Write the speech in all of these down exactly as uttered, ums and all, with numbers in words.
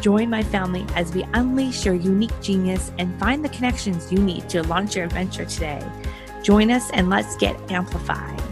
Join my family as we unleash your unique genius and find the connections you need to launch your adventure today. Join us and let's get amplified.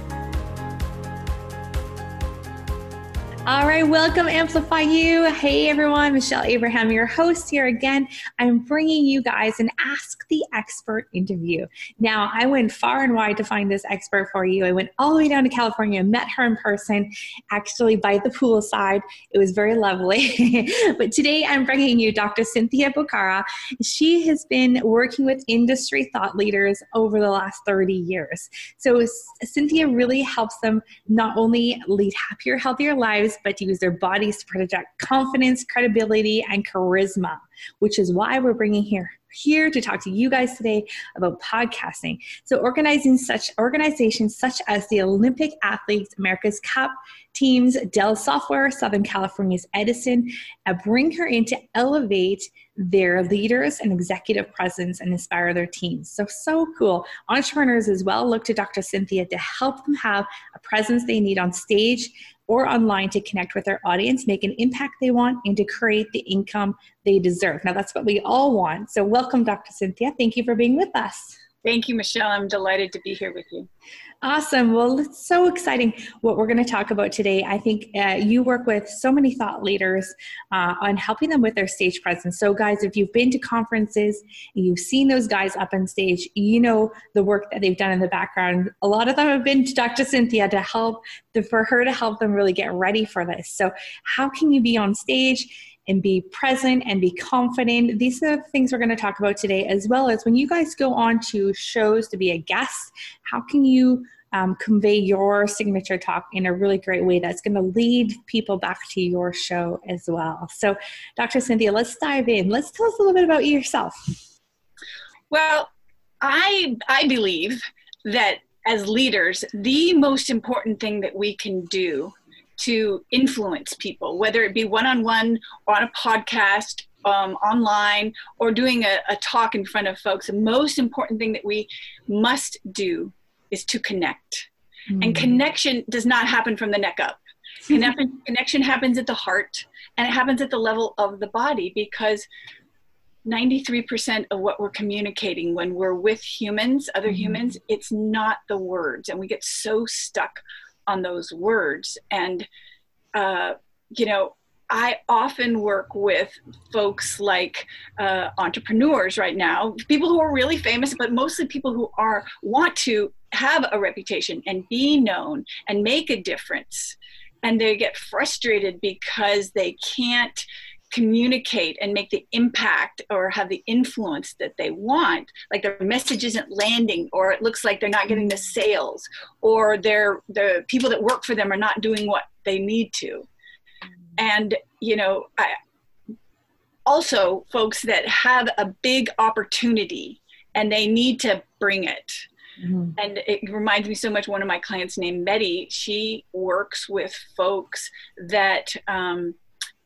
All right, welcome Amplify You. Hey everyone, Michelle Abraham, your host here again. I'm bringing you guys an Ask the Expert interview. Now, I went far and wide to find this expert for you. I went all the way down to California, met her in person, actually by the poolside. It was very lovely. But today I'm bringing you Doctor Cynthia Boccara. She has been working with industry thought leaders over the last thirty years. So Cynthia really helps them not only lead happier, healthier lives, but to use their bodies to project confidence, credibility, and charisma, which is why we're bringing her here to talk to you guys today about podcasting. So organizing such organizations such as the Olympic athletes, America's Cup teams, Dell Software, Southern California's Edison, uh, bring her in to elevate their leaders and executive presence and inspire their teams. So, so cool. Entrepreneurs as well look to Doctor Cynthia to help them have a presence they need on stage or online to connect with their audience, make an impact they want, and to create the income they deserve. Now, that's what we all want. So welcome, Doctor Cynthia. Thank you for being with us. Thank you, Michelle. I'm delighted to be here with you. Awesome. Well, it's so exciting what we're going to talk about today. I think uh, you work with so many thought leaders uh, on helping them with their stage presence. So guys, if you've been to conferences and you've seen those guys up on stage, you know the work that they've done in the background. A lot of them have been to Doctor Cynthia to help, the, for her to help them really get ready for this. So how can you be on stage and be present and be confident? These are the things we're going to talk about today, as well as when you guys go on to shows to be a guest, how can you um, convey your signature talk in a really great way that's going to lead people back to your show as well. So Doctor Cynthia, let's dive in. Let's tell us a little bit about yourself. Well, I I believe that as leaders, the most important thing that we can do to influence people, whether it be one-on-one, on a podcast, um, online, or doing a, a talk in front of folks, the most important thing that we must do is to connect. Mm-hmm. And connection does not happen from the neck up. Connection, connection happens at the heart, and it happens at the level of the body, because ninety-three percent of what we're communicating when we're with humans, other mm-hmm. humans, it's not the words. And we get so stuck on those words. And, uh, you know, I often work with folks like uh, entrepreneurs right now, people who are really famous, but mostly people who are want to have a reputation and be known and make a difference. And they get frustrated because they can't communicate and make the impact or have the influence that they want. Like their message isn't landing, or it looks like they're not getting the sales, or their the people that work for them are not doing what they need to. And, you know, I, also folks that have a big opportunity and they need to bring it. Mm-hmm. And it reminds me so much, one of my clients named Betty, she works with folks that, um,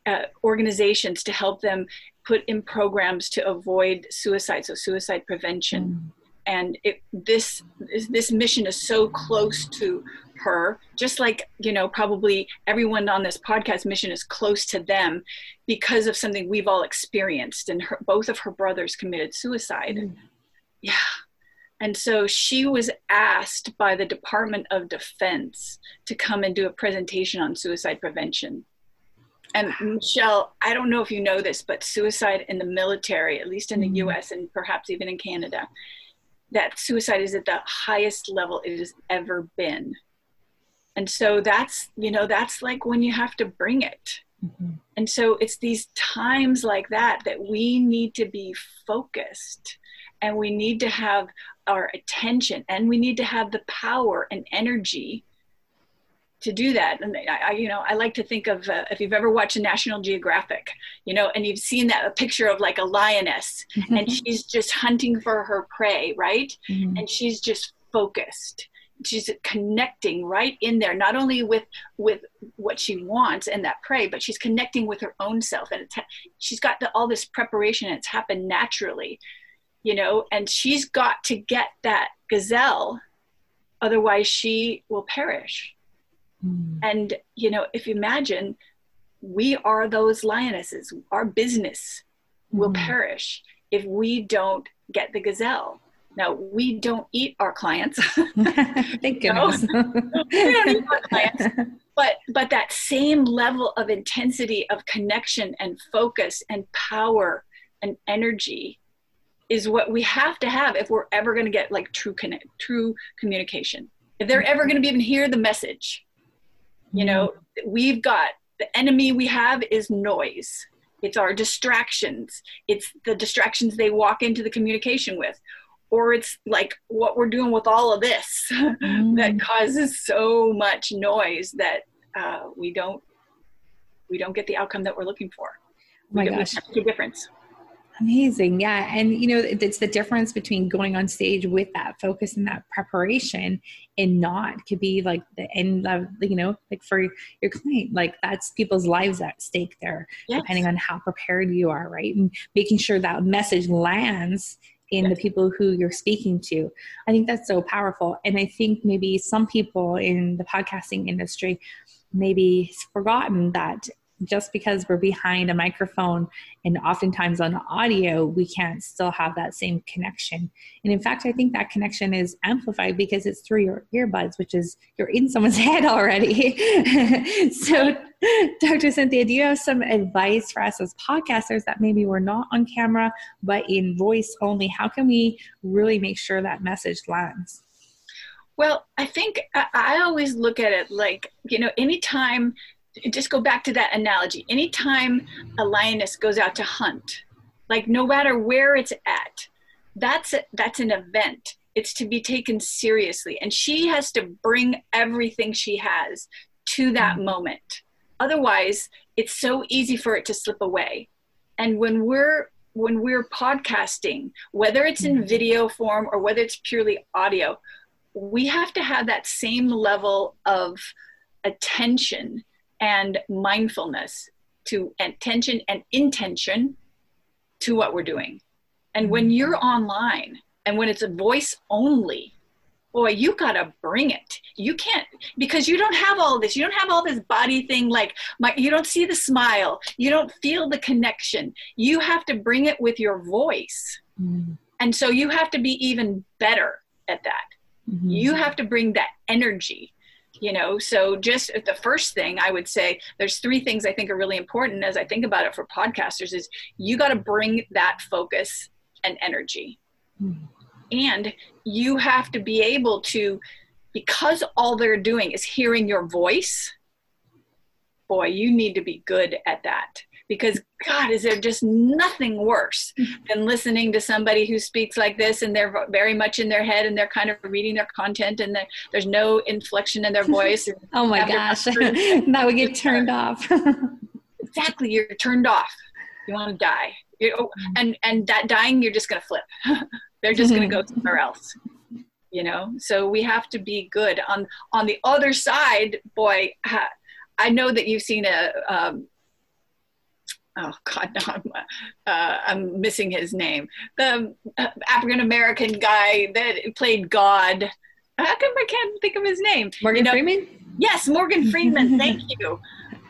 Uh, organizations to help them put in programs to avoid suicide, so suicide prevention. Mm. And it, this this mission is so close to her, just like, you know, probably everyone on this podcast mission is close to them because of something we've all experienced. And her, both of her brothers committed suicide. Mm. Yeah. And so she was asked by the Department of Defense to come and do a presentation on suicide prevention. And Michelle, I don't know if you know this, but suicide in the military, at least in the U S and perhaps even in Canada, that suicide is at the highest level it has ever been. And so that's, you know, that's like when you have to bring it. Mm-hmm. And so it's these times like that that we need to be focused, and we need to have our attention, and we need to have the power and energy to do that. And I, I you know, I like to think of, uh, if you've ever watched National Geographic, you know, and you've seen that a picture of like a lioness mm-hmm. and she's just hunting for her prey, right? Mm-hmm. And she's just focused. She's connecting right in there, not only with, with what she wants and that prey, but she's connecting with her own self. And it's ha- she's got the, all this preparation, and it's happened naturally, you know, and she's got to get that gazelle. Otherwise she will perish. Mm. And, you know, if you imagine, we are those lionesses, our business mm. will perish if we don't get the gazelle. Now, we don't eat our clients. Thank goodness. We don't eat our clients. But, but that same level of intensity of connection and focus and power and energy is what we have to have if we're ever going to get like true connect, true communication. If they're ever going to even hear the message, you know, we've got, the enemy we have is noise. It's our distractions. It's the distractions they walk into the communication with. Or it's like what we're doing with all of this mm. that causes so much noise that uh, we don't we don't get the outcome that we're looking for. We oh my gosh, the difference. Amazing, yeah, and you know it's the difference between going on stage with that focus and that preparation, and not could be like the end of you know like for your client, like that's people's lives at stake there, yes. depending on how prepared you are, right, and making sure that message lands. In yes. the people who you're speaking to. I think that's so powerful. And I think maybe some people in the podcasting industry maybe forgotten that just because we're behind a microphone and oftentimes on audio, we can't still have that same connection. And in fact, I think that connection is amplified because it's through your earbuds, which is you're in someone's head already. So Doctor Cynthia, do you have some advice for us as podcasters that maybe we're not on camera, but in voice only? How can we really make sure that message lands? Well, I think I always look at it like, you know, anytime just go back to that analogy. Anytime a lioness goes out to hunt, like no matter where it's at, that's a, that's an event. It's to be taken seriously. And she has to bring everything she has to that mm-hmm. moment. Otherwise, it's so easy for it to slip away. And when we're when we're podcasting, whether it's in mm-hmm. video form or whether it's purely audio, we have to have that same level of attention and mindfulness to attention and intention to what we're doing. And when you're online and when it's a voice only, boy, you gotta bring it. You can't, because you don't have all this. You don't have all this body thing. Like my, you don't see the smile. You don't feel the connection. You have to bring it with your voice. Mm-hmm. And so you have to be even better at that. Mm-hmm. You have to bring that energy. You know, so just the first thing I would say, there's three things I think are really important as I think about it for podcasters is you got to bring that focus and energy. Mm-hmm. And you have to be able to, because all they're doing is hearing your voice, boy, you need to be good at that. Because God, is there just nothing worse than listening to somebody who speaks like this and they're very much in their head and they're kind of reading their content and there's no inflection in their voice. Oh my gosh, that would get turned off. Exactly, you're turned off. You want to die. You're, and, and that dying, you're just going to flip. They're just going to go somewhere else. You know, so we have to be good. On, on the other side, boy, I know that you've seen a... Um, oh God, no, I'm, uh, I'm missing his name. The African-American guy that played God. How come I can't think of his name? Morgan you know? Freeman? Yes, Morgan Freeman, thank you.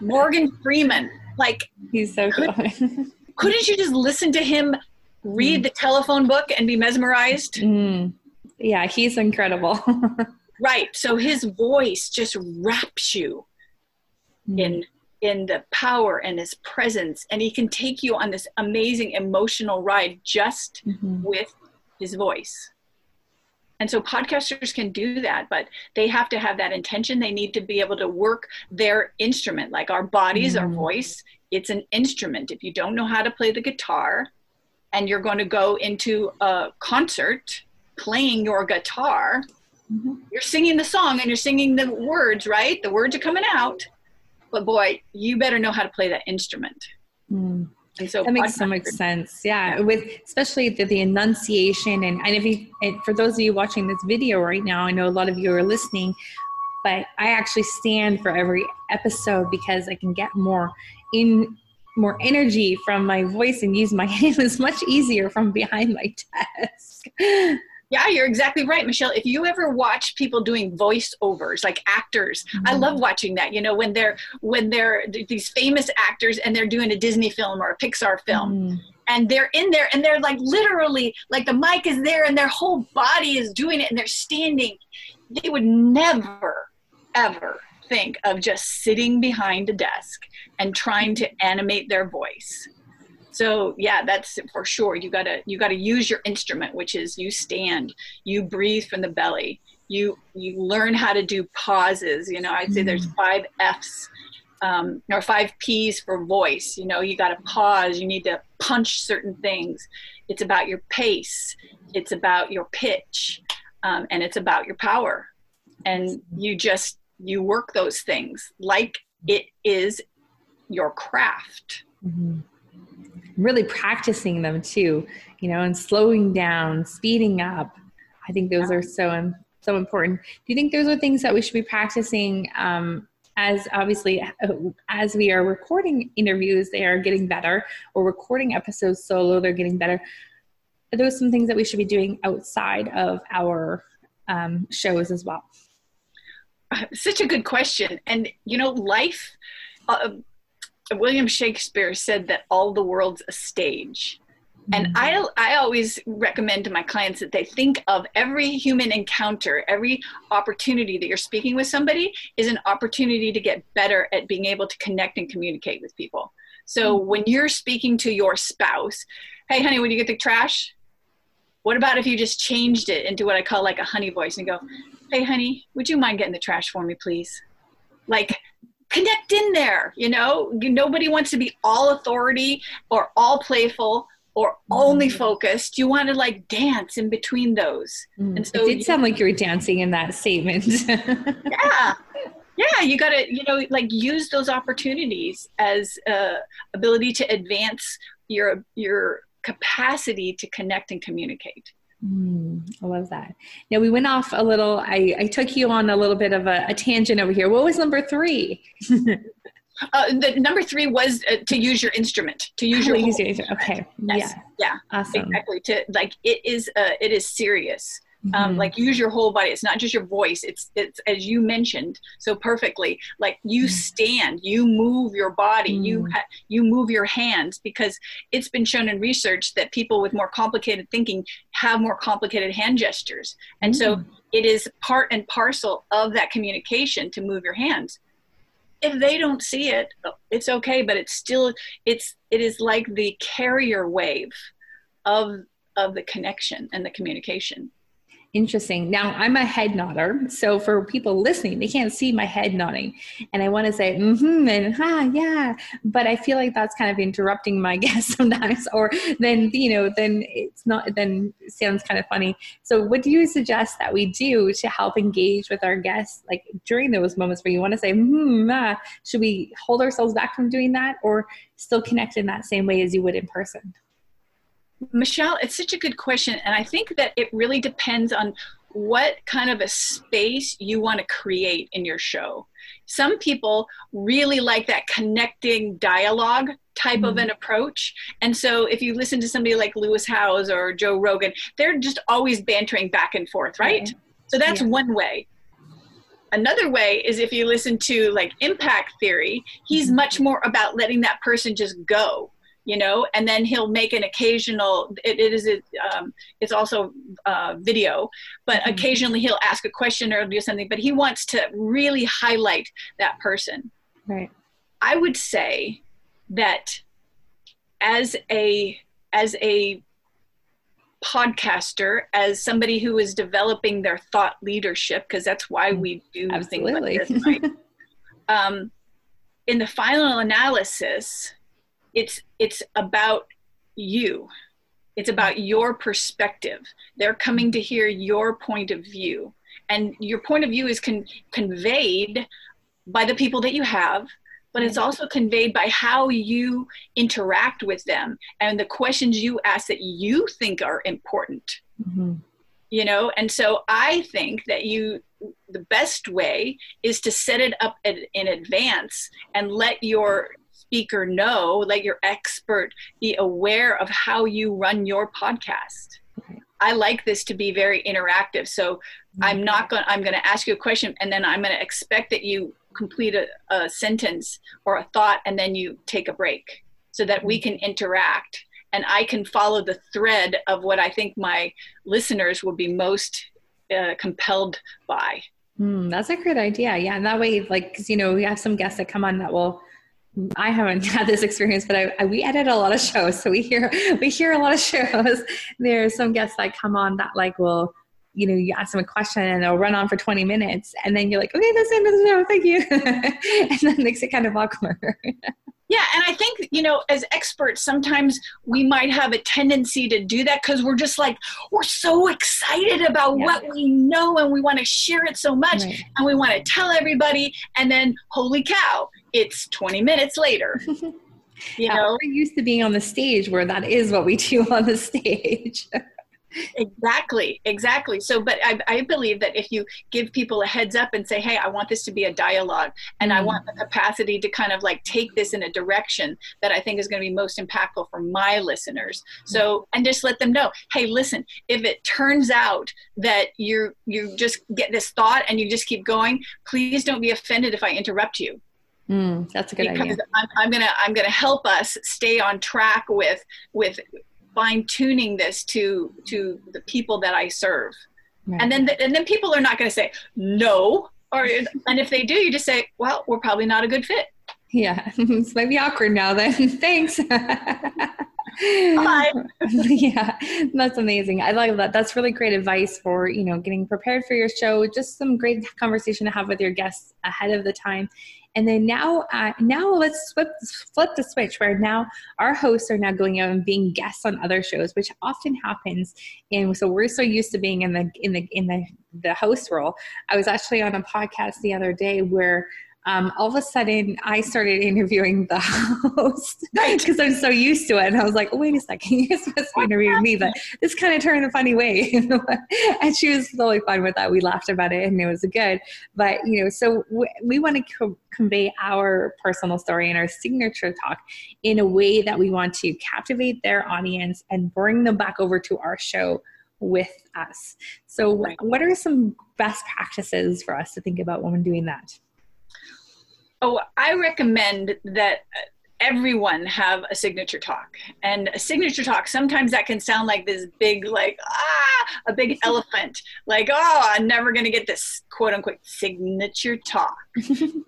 Morgan Freeman. Like, he's so could, cool. Couldn't you just listen to him read mm. the telephone book and be mesmerized? Mm. Yeah, he's incredible. Right, so his voice just wraps you mm. in in the power and his presence, and he can take you on this amazing emotional ride just mm-hmm. with his voice. And so podcasters can do that, but they have to have that intention. They need to be able to work their instrument, like our bodies, mm-hmm. our voice, it's an instrument. If you don't know how to play the guitar and you're going to go into a concert playing your guitar, Mm-hmm. You're singing the song and you're singing the words, right? The words are coming out. But boy, you better know how to play that instrument. Mm. And so that makes so much sense. Yeah. yeah. With especially the, the enunciation. And, and if you, and for those of you watching this video right now, I know a lot of you are listening, but I actually stand for every episode because I can get more in more energy from my voice and use my hands. It's much easier from behind my desk. Yeah, you're exactly right, Michelle. If you ever watch people doing voiceovers, like actors, mm-hmm. I love watching that. You know, when they're when they're these famous actors and they're doing a Disney film or a Pixar film, mm-hmm. and they're in there and they're like literally like the mic is there and their whole body is doing it and they're standing. They would never, ever think of just sitting behind a desk and trying to animate their voice. So yeah, that's for sure. You gotta you gotta use your instrument, which is you stand, you breathe from the belly, you you learn how to do pauses. You know, I'd say there's five F's um, or five P's for voice. You know, you gotta pause. You need to punch certain things. It's about your pace. It's about your pitch, um, and it's about your power. And you just you work those things like it is your craft. Mm-hmm. Really practicing them too, you know, and slowing down, speeding up. I think those are so, so important. Do you think those are things that we should be practicing um, as obviously as we are recording interviews, they are getting better, or recording episodes solo, they're getting better. Are those some things that we should be doing outside of our um, shows as well? Such a good question. And, you know, life, uh, William Shakespeare said that all the world's a stage. Mm-hmm. And I, I always recommend to my clients that they think of every human encounter, every opportunity that you're speaking with somebody is an opportunity to get better at being able to connect and communicate with people. So mm-hmm. when you're speaking to your spouse, hey, honey, when you get the trash, what about if you just changed it into what I call like a honey voice and go, hey, honey, would you mind getting the trash for me, please? Like, connect in there, you know? Nobody wants to be all authority or all playful or only focused. You want to, like, dance in between those. Mm. And so it did sound like you were dancing in that statement. Yeah. Yeah, you got to, you know, like, use those opportunities as uh, ability to advance your your capacity to connect and communicate. Mm, I love that. Now we went off a little, I, I took you on a little bit of a, a tangent over here. What was number three? uh, the number three was uh, to use your instrument, to use oh, your, use your instrument. Okay. Yes. Yeah. Yeah. Awesome. Exactly. To like, it is, uh, it is serious. Mm-hmm. Um, like use your whole body. It's not just your voice. It's, it's, as you mentioned so perfectly, like you mm-hmm. stand, you move your body, mm-hmm. you, ha- you move your hands, because it's been shown in research that people with more complicated thinking have more complicated hand gestures. And mm-hmm. so it is part and parcel of that communication to move your hands. If they don't see it, it's okay, but it's still, it's, it is like the carrier wave of, of the connection and the communication. Interesting. Now I'm a head nodder. So for people listening, they can't see my head nodding and I want to say, mm-hmm, and ha, ah, yeah. But I feel like that's kind of interrupting my guest sometimes, or then, you know, then it's not, then it sounds kind of funny. So what do you suggest that we do to help engage with our guests? Like during those moments where you want to say, mm-hmm, ah, should we hold ourselves back from doing that or still connect in that same way as you would in person? Michelle, it's such a good question. And I think that it really depends on what kind of a space you want to create in your show. Some people really like that connecting dialogue type mm-hmm. of an approach. And so if you listen to somebody like Lewis Howes or Joe Rogan, they're just always bantering back and forth, right? Mm-hmm. So that's yeah. one way. Another way is if you listen to like Impact Theory, he's mm-hmm. much more about letting that person just go. You know, and then he'll make an occasional, it, it is, it, um, it's also uh, video, but mm-hmm. occasionally he'll ask a question or do something, but he wants to really highlight that person. Right. I would say that as a, as a podcaster, as somebody who is developing their thought leadership, because that's why we do Absolutely. Things like this, right? um, in the final analysis, It's it's about you. It's about your perspective. They're coming to hear your point of view. and your point of view is con- conveyed by the people that you have, but it's also conveyed by how you interact with them and the questions you ask that you think are important. Mm-hmm. You know, and so I think that you, the best way is to set it up in, in advance and let your speaker know, let your expert be aware of how you run your podcast. Okay. I like this to be very interactive. So mm-hmm. I'm not going to, I'm going to ask you a question and then I'm going to expect that you complete a, a sentence or a thought and then you take a break so that we can interact. And I can follow the thread of what I think my listeners will be most uh, compelled by. Mm, that's a great idea. Yeah. And that way, like, cause you know, we have some guests that come on that will, I haven't had this experience, but I, I, we edit a lot of shows. So we hear, we hear a lot of shows. There are some guests that come on that like, will, you know, you ask them a question and they'll run on for twenty minutes and then you're like, okay, that's the end of the show. Thank you. And that makes it kind of awkward. Yeah. And I think, you know, as experts, sometimes we might have a tendency to do that because we're just like, we're so excited about yeah. what we know and we want to share it so much right. and we want to tell everybody. And then, holy cow, it's twenty minutes later. you yeah, know, we're used to being on the stage where that is what we do on the stage. Exactly. Exactly. So, but I, I believe that if you give people a heads up and say, hey, I want this to be a dialogue and mm-hmm. I want the capacity to kind of like take this in a direction that I think is going to be most impactful for my listeners. Mm-hmm. So, and just let them know, hey, listen, if it turns out that you're, you just get this thought and you just keep going, please don't be offended if I interrupt you. Mm, that's a good because idea. I'm, I'm going to, I'm going to help us stay on track with, with, fine tuning this to, to the people that I serve. Right. And then, the, and then people are not going to say no, or, and if they do, you just say, well, we're probably not a good fit. Yeah. It's maybe awkward now then. Thanks. Bye. Yeah. That's amazing. I love that. That's really great advice for, you know, getting prepared for your show, just some great conversation to have with your guests ahead of the time. And then now, uh, now let's flip, flip the switch where now our hosts are now going out and being guests on other shows, which often happens. And so we're so used to being in the, in the, in the, the host role. I was actually on a podcast the other day where Um, all of a sudden I started interviewing the host because I'm so used to it. And I was like, oh, wait a second, you're supposed to interview me, but this kind of turned a funny way. And she was totally fine with that. We laughed about it and it was good, but you know, so w- we want to co- convey our personal story and our signature talk in a way that we want to captivate their audience and bring them back over to our show with us. So right. what are some best practices for us to think about when we're doing that? Oh, I recommend that everyone have a signature talk. And a signature talk, sometimes that can sound like this big, like, ah, a big elephant. Like, oh, I'm never going to get this, quote unquote, signature talk.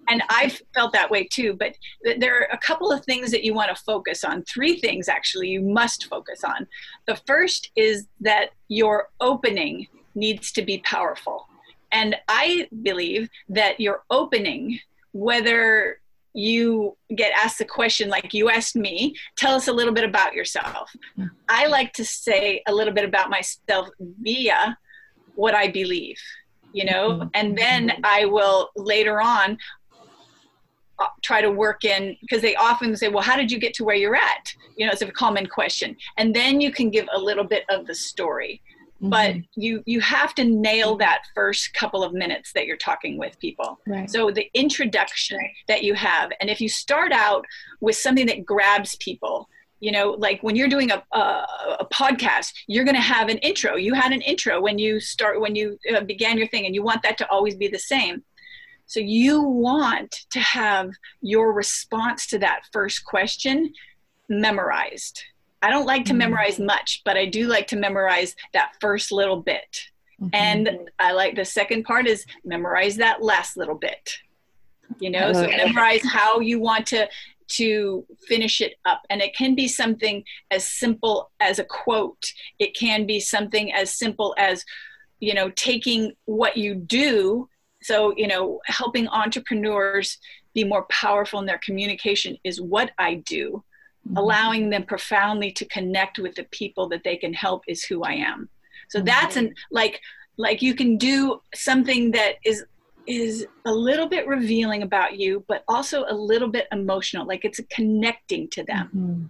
And I've felt that way too. But th- there are a couple of things that you want to focus on. Three things, actually, you must focus on. The first is that your opening needs to be powerful. And I believe that your opening, whether you get asked the question like you asked me, tell us a little bit about yourself. I like to say a little bit about myself via what I believe, you know, and then I will later on try to work in, because they often say, well, how did you get to where you're at? You know, it's a common question. And then you can give a little bit of the story. Mm-hmm. But you, you have to nail that first couple of minutes that you're talking with people. Right. So the introduction right. that you have, and if you start out with something that grabs people, you know, like when you're doing a a, a podcast, you're going to have an intro. You had an intro when you start, when you uh, began your thing, and you want that to always be the same. So you want to have your response to that first question memorized. I don't like to memorize much, but I do like to memorize that first little bit. Mm-hmm. And I like the second part is memorize that last little bit, you know, so memorize how you want to, to finish it up. And it can be something as simple as a quote. It can be something as simple as, you know, taking what you do. So, you know, helping entrepreneurs be more powerful in their communication is what I do. Mm-hmm. Allowing them profoundly to connect with the people that they can help is who I am. So mm-hmm. that's an, like, Like you can do something that is is a little bit revealing about you, but also a little bit emotional, like it's connecting to them. Mm-hmm.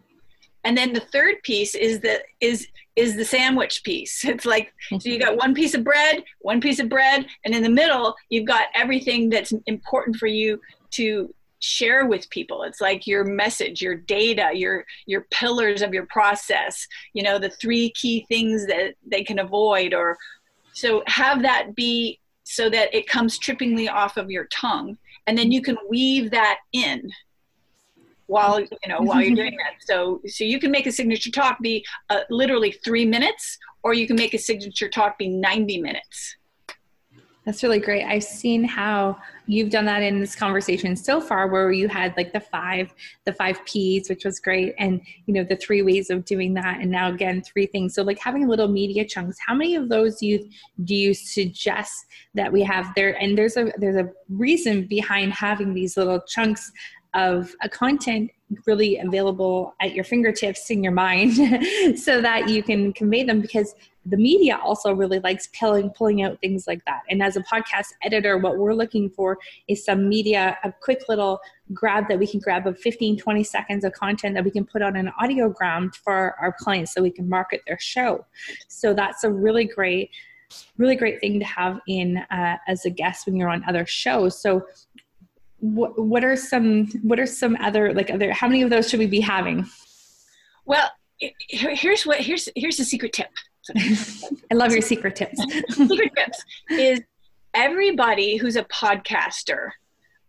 And then the third piece is the, is, is the sandwich piece. It's like, so you got one piece of bread, one piece of bread, and in the middle, you've got everything that's important for you to share with people. It's like your message, your data, your, your pillars of your process, you know, the three key things that they can avoid. Or so have that be so that it comes trippingly off of your tongue. And then you can weave that in while, you know, while you're doing that. So, so you can make a signature talk be uh, literally three minutes, or you can make a signature talk be ninety minutes. That's really great. I've seen how you've done that in this conversation so far, where you had like the five, the five P's, which was great. And, you know, the three ways of doing that. And now again, three things. So like having little media chunks, how many of those do you, do you suggest that we have there? And there's a, there's a reason behind having these little chunks of a content really available at your fingertips in your mind so that you can convey them, because the media also really likes pulling, pulling out things like that. And as a podcast editor, what we're looking for is some media, a quick little grab that we can grab of fifteen, twenty seconds of content that we can put on an audiogram for our clients so we can market their show. So that's a really great, really great thing to have in uh, as a guest when you're on other shows. So What, what are some, what are some other, like other, how many of those should we be having? Well, here's what, here's, here's the secret tip. I love your secret tips. Secret tips is everybody who's a podcaster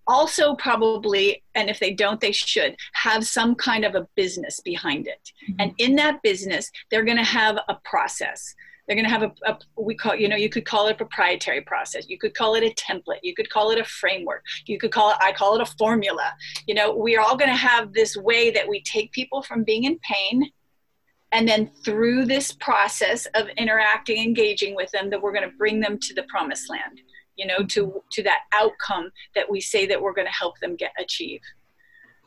also probably, and if they don't, they should have some kind of a business behind it. Mm-hmm. And in that business, they're going to have a process. They're going to have a, a, we call, you know, you could call it a proprietary process. You could call it a template. You could call it a framework. You could call it, I call it a formula. You know, we are all going to have this way that we take people from being in pain, and then through this process of interacting, engaging with them, that we're going to bring them to the promised land, you know, to, to that outcome that we say that we're going to help them get achieve.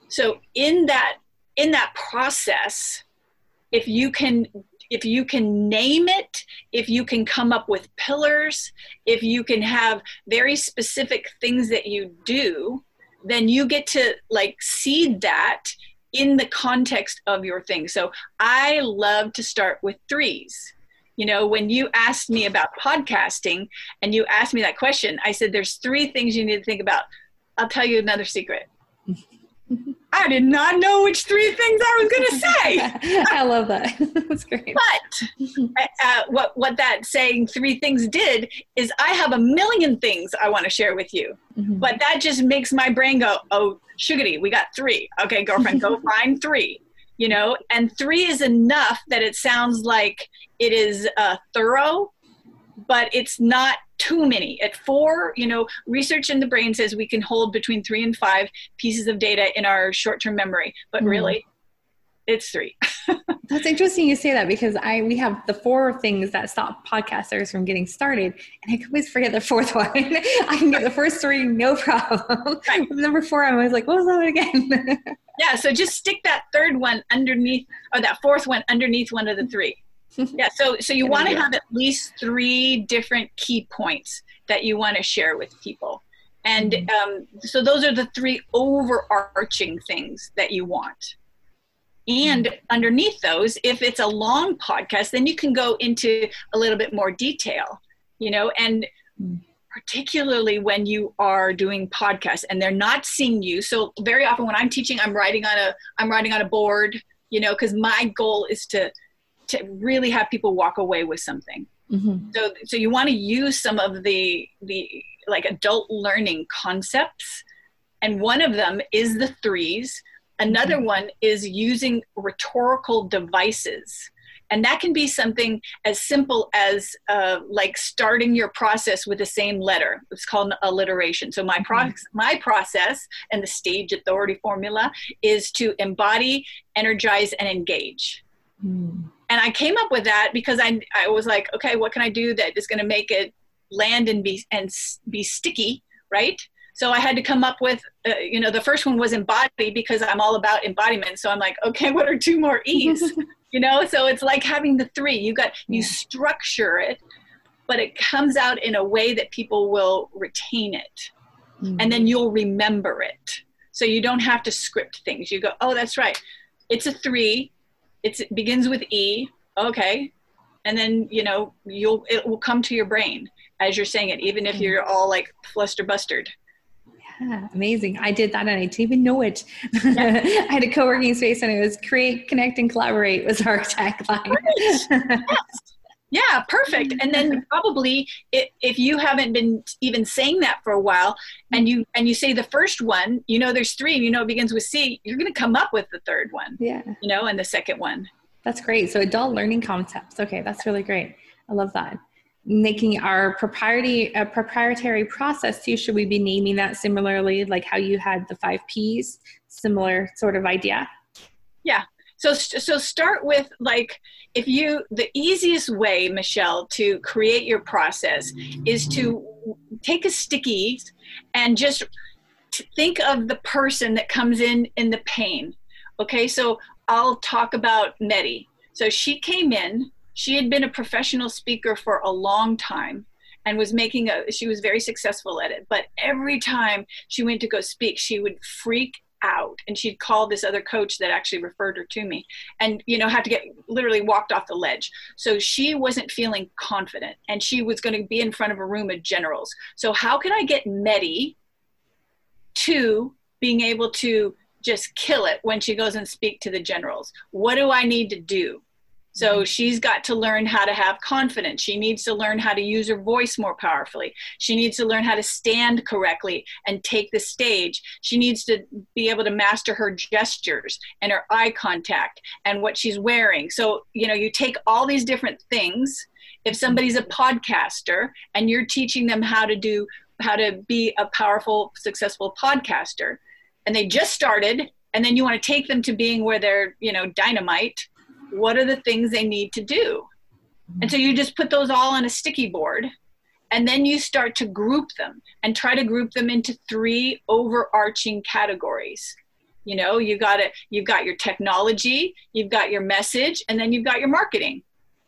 So in that, in that process, if you can If you can name it, if you can come up with pillars, if you can have very specific things that you do, then you get to like seed that in the context of your thing. So I love to start with threes. You know, when you asked me about podcasting and you asked me that question, I said, there's three things you need to think about. I'll tell you another secret. I did not know which three things I was going to say. I love that. That's great. But uh, what, what that saying three things did is I have a million things I want to share with you, mm-hmm. but that just makes my brain go, oh, sugary, we got three. Okay, girlfriend, go find three, you know, and three is enough that it sounds like it is uh, thorough, but it's not too many. At four, you know, research in the brain says we can hold between three and five pieces of data in our short-term memory, but mm. really it's three. That's interesting you say that, because I, we have the four things that stop podcasters from getting started, and I can always forget the fourth one. I can get the first three, no problem. Right. Number four, I'm always like, what was that again? Yeah. So just stick that third one underneath, or that fourth one underneath one of the three. Yeah, so so you want to have at least three different key points that you want to share with people. And um, so those are the three overarching things that you want. And underneath those, if it's a long podcast, then you can go into a little bit more detail, you know, and particularly when you are doing podcasts and they're not seeing you. So very often when I'm teaching, I'm writing on a, I'm writing on a board, you know, because my goal is to to really have people walk away with something. Mm-hmm. So, so you want to use some of the, the like adult learning concepts. And one of them is the threes. Another mm-hmm. one is using rhetorical devices. And that can be something as simple as uh, like starting your process with the same letter. It's called an alliteration. So my, pro- mm-hmm. my process and the stage authority formula is to embody, energize, and engage. Mm. And I came up with that because I I was like, okay, what can I do that is going to make it land and be and be sticky, right? So I had to come up with, uh, you know, the first one was embody, because I'm all about embodiment. So I'm like, okay, what are two more E's? You know, so it's like having the three. You got, you structure it, but it comes out in a way that people will retain it. Mm-hmm. And then you'll remember it. So you don't have to script things. You go, oh, that's right. It's a three. It's, it begins with E. Okay. And then, you know, you'll, it will come to your brain as you're saying it, even if you're all like fluster-bustered. Yeah, amazing. I did that and I didn't even know it. Yeah. I had a co-working space and it was create, connect, and collaborate was our tagline. Yes. Yeah, perfect. And then probably it, if you haven't been even saying that for a while and you and you say the first one, you know there's three and you know it begins with C, you're going to come up with the third one, yeah, you know, and the second one. That's great. So adult learning concepts. Okay, that's really great. I love that. Making our propriety, uh, proprietary process too, should we be naming that similarly, like how you had the five Ps, similar sort of idea? Yeah. So, so start with like, if you, the easiest way, Michelle, to create your process is to take a sticky and just think of the person that comes in in the pain. Okay, so I'll talk about Metty. So she came in, she had been a professional speaker for a long time and was making a, she was very successful at it. But every time she went to go speak, she would freak out, and she'd call this other coach that actually referred her to me, and you know had to get literally walked off the ledge. So she wasn't feeling confident, and she was going to be in front of a room of generals. So how can I get Metty to being able to just kill it when she goes and speak to the generals? What do I need to do? So she's got to learn how to have confidence. She needs to learn how to use her voice more powerfully. She needs to learn how to stand correctly and take the stage. She needs to be able to master her gestures and her eye contact and what she's wearing. So, you know, you take all these different things. If somebody's a podcaster and you're teaching them how to do, how to be a powerful, successful podcaster, and they just started, and then you want to take them to being where they're, you know, dynamite, what are the things they need to do? And so you just put those all on a sticky board, and then you start to group them and try to group them into three overarching categories. You know, you got it. You've got your technology, you've got your message, and then you've got your marketing,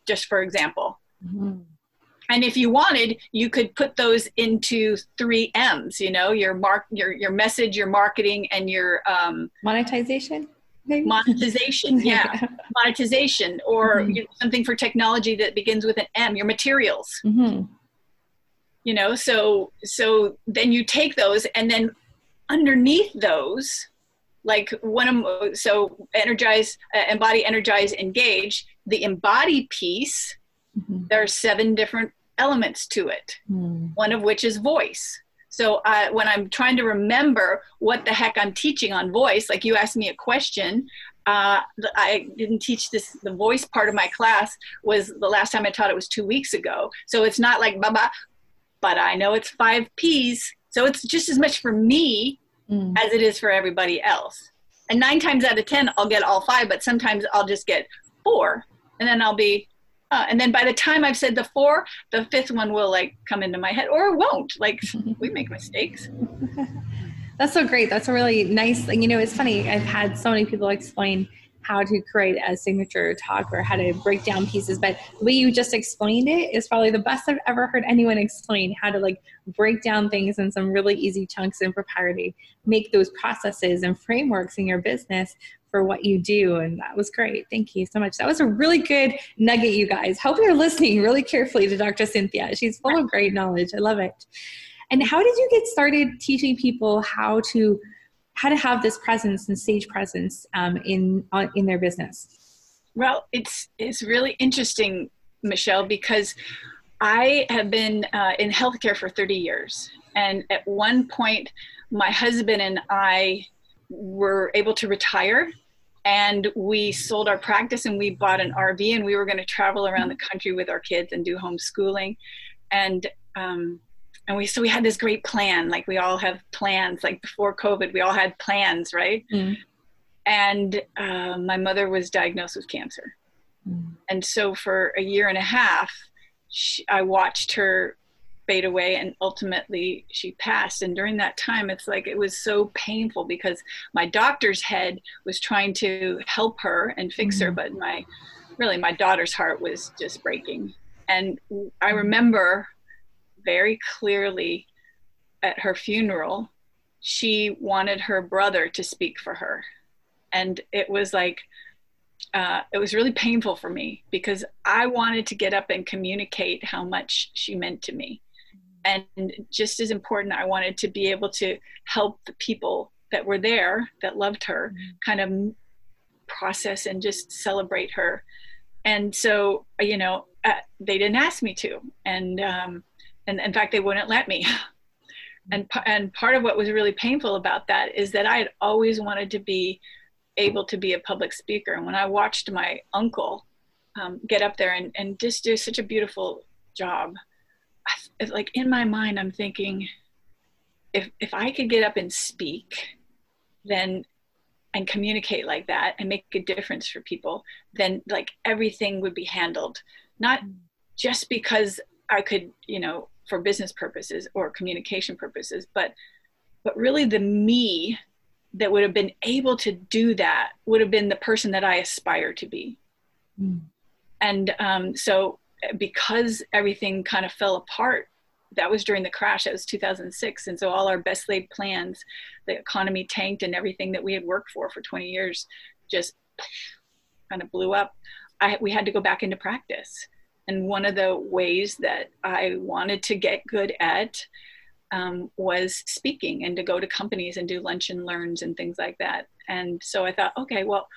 just for example. Mm-hmm. And if you wanted, you could put those into three M's, you know, your mark, your, your message, your marketing, and your um, monetization. Maybe. Monetization, yeah. yeah. Monetization, or mm-hmm. you know, something for technology that begins with an M, your materials. Mm-hmm. You know, so so then you take those, and then underneath those, like one of, so energize, uh, embody, energize, engage, the embody piece, mm-hmm. there are seven different elements to it, mm. one of which is voice. So uh, when I'm trying to remember what the heck I'm teaching on voice, like you asked me a question, uh, I didn't teach this, the voice part of my class was the last time I taught it was two weeks ago. So it's not like, blah, but I know it's five Ps. So it's just as much for me mm. as it is for everybody else. And nine times out of ten, I'll get all five, but sometimes I'll just get four, and then I'll be, Uh, and then by the time I've said the four, the fifth one will like come into my head, or it won't. Like we make mistakes. That's so great. That's a really nice thing. You know, it's funny. I've had so many people explain how to create a signature talk or how to break down pieces, but the way you just explained it is probably the best I've ever heard anyone explain how to like break down things in some really easy chunks and propriety, make those processes and frameworks in your business for what you do. And that was great. Thank you so much. That was a really good nugget, you guys. Hope you're listening really carefully to Doctor Cynthia. She's full of great knowledge. I love it. And how did you get started teaching people how to how to have this presence and stage presence um, in uh, in their business? Well, it's it's really interesting, Michelle, because I have been uh, in healthcare for thirty years, and at one point, my husband and I were able to retire, and we sold our practice and we bought an R V, and we were going to travel around the country with our kids and do homeschooling. And, um, and we, so we had this great plan. Like we all have plans, like before COVID, we all had plans. Right. Mm. And, uh, my mother was diagnosed with cancer. Mm. And so for a year and a half, she, I watched her fade away, and ultimately she passed. And during that time, it's like it was so painful because my doctor's head was trying to help her and fix mm-hmm. her, but my really my daughter's heart was just breaking. And I remember very clearly at her funeral, she wanted her brother to speak for her. And it was like, uh, it was really painful for me because I wanted to get up and communicate how much she meant to me. And just as important, I wanted to be able to help the people that were there that loved her kind of process and just celebrate her. And so, you know, uh, they didn't ask me to. And, um, and in fact, they wouldn't let me. And, and part of what was really painful about that is that I had always wanted to be able to be a public speaker. And when I watched my uncle um, get up there and, and just do such a beautiful job, I, it's like in my mind, I'm thinking, if if I could get up and speak, then and communicate like that and make a difference for people, then like everything would be handled. Not just because I could, you know, for business purposes or communication purposes, but but really the me that would have been able to do that would have been the person that I aspire to be. Mm. And um, so because everything kind of fell apart, that was during the crash, that was two thousand six. And so all our best laid plans, the economy tanked and everything that we had worked for for twenty years just kind of blew up. I, we had to go back into practice. And one of the ways that I wanted to get good at um, was speaking and to go to companies and do lunch and learns and things like that. And so I thought, okay, well,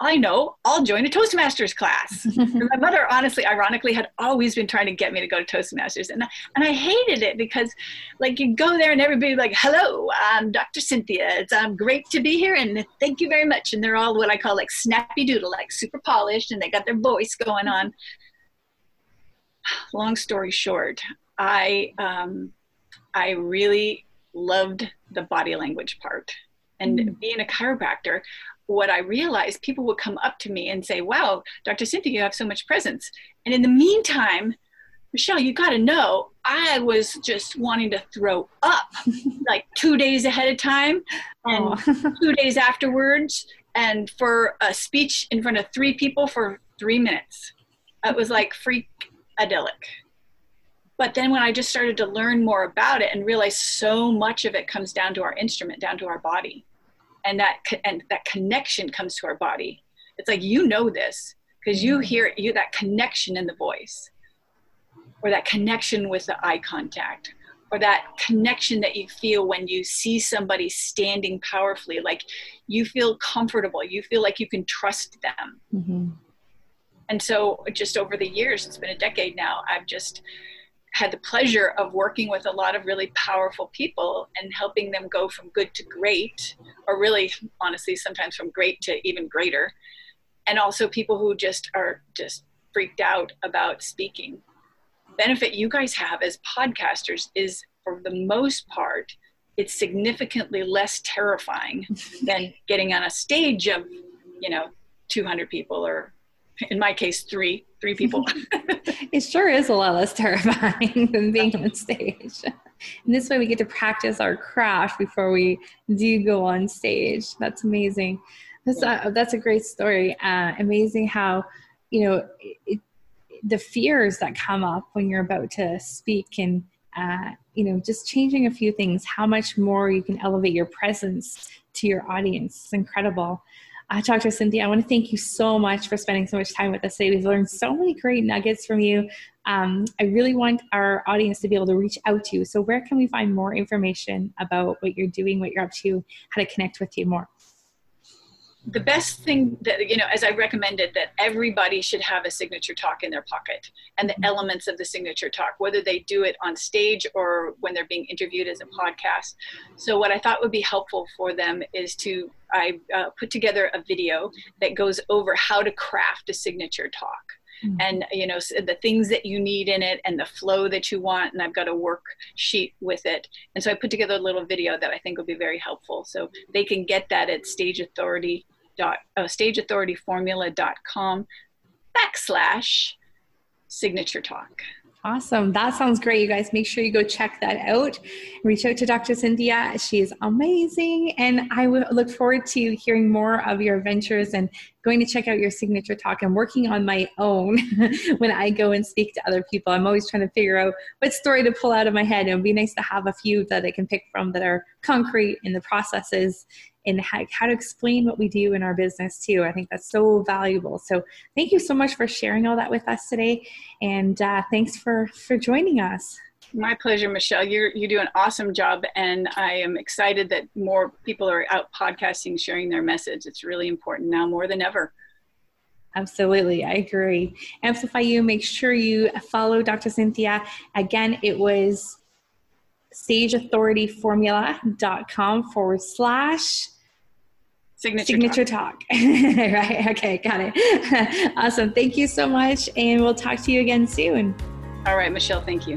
I know, I'll join a Toastmasters class. My mother, honestly, ironically, had always been trying to get me to go to Toastmasters. And I, and I hated it because, like, you go there and everybody's like, hello, I'm Doctor Cynthia. It's um, great to be here, and thank you very much. And they're all what I call, like, snappy doodle, like, super polished, and they got their voice going on. Long story short, I, um, I really loved the body language part. And mm. being a chiropractor, what I realized, people would come up to me and say, wow, Doctor Cynthia, you have so much presence. And in the meantime, Michelle, you got to know, I was just wanting to throw up like two days ahead of time and oh. two days afterwards. And for a speech in front of three people for three minutes, it was like freak-adelic. But then when I just started to learn more about it and realize so much of it comes down to our instrument, down to our body. And that and that connection comes to our body. It's like, you know this because you hear you that connection in the voice, or that connection with the eye contact, or that connection that you feel when you see somebody standing powerfully. Like, you feel comfortable. You feel like you can trust them. Mm-hmm. And so just over the years, it's been a decade now, I've just had the pleasure of working with a lot of really powerful people and helping them go from good to great, or really, honestly, sometimes from great to even greater. And also people who just are just freaked out about speaking. The benefit you guys have as podcasters is, for the most part, it's significantly less terrifying than getting on a stage of, you know, two hundred people, or in my case, three, three people. It sure is a lot less terrifying than being on stage. And this way we get to practice our craft before we do go on stage. That's amazing. That's, yeah. a, that's a great story. Uh, amazing how, you know, it, the fears that come up when you're about to speak, and, uh, you know, just changing a few things, how much more you can elevate your presence to your audience. It's incredible. Uh, Doctor Cynthia, I want to thank you so much for spending so much time with us today. We've learned so many great nuggets from you. Um, I really want our audience to be able to reach out to you. So where can we find more information about what you're doing, what you're up to, how to connect with you more? The best thing that, you know, as I recommended, that everybody should have a signature talk in their pocket, and the elements of the signature talk, whether they do it on stage or when they're being interviewed as a podcast. So what I thought would be helpful for them is to, I uh, put together a video that goes over how to craft a signature talk. Mm-hmm. And, you know, the things that you need in it and the flow that you want. And I've got a worksheet with it. And so I put together a little video that I think will be very helpful. So they can get that at Stage Authority. Dot, oh, stageauthorityformula.com backslash signature talk. Awesome. That sounds great, you guys. Make sure you go check that out. Reach out to Doctor Cynthia. She is amazing. And I will look forward to hearing more of your adventures and going to check out your signature talk. I'm working on my own when I go and speak to other people. I'm always trying to figure out what story to pull out of my head. It would be nice to have a few that I can pick from that are concrete in the processes and how to explain what we do in our business too. I think that's so valuable. So thank you so much for sharing all that with us today. And uh, thanks for, for joining us. My pleasure, Michelle. You're, you do an awesome job. And I am excited that more people are out podcasting, sharing their message. It's really important now more than ever. Absolutely. I agree. Amplify You. Make sure you follow Doctor Cynthia. Again, it was stageauthorityformula.com forward slash Signature, Signature Talk. talk. Right. Okay. Got it. Awesome. Thank you so much. And we'll talk to you again soon. All right, Michelle. Thank you.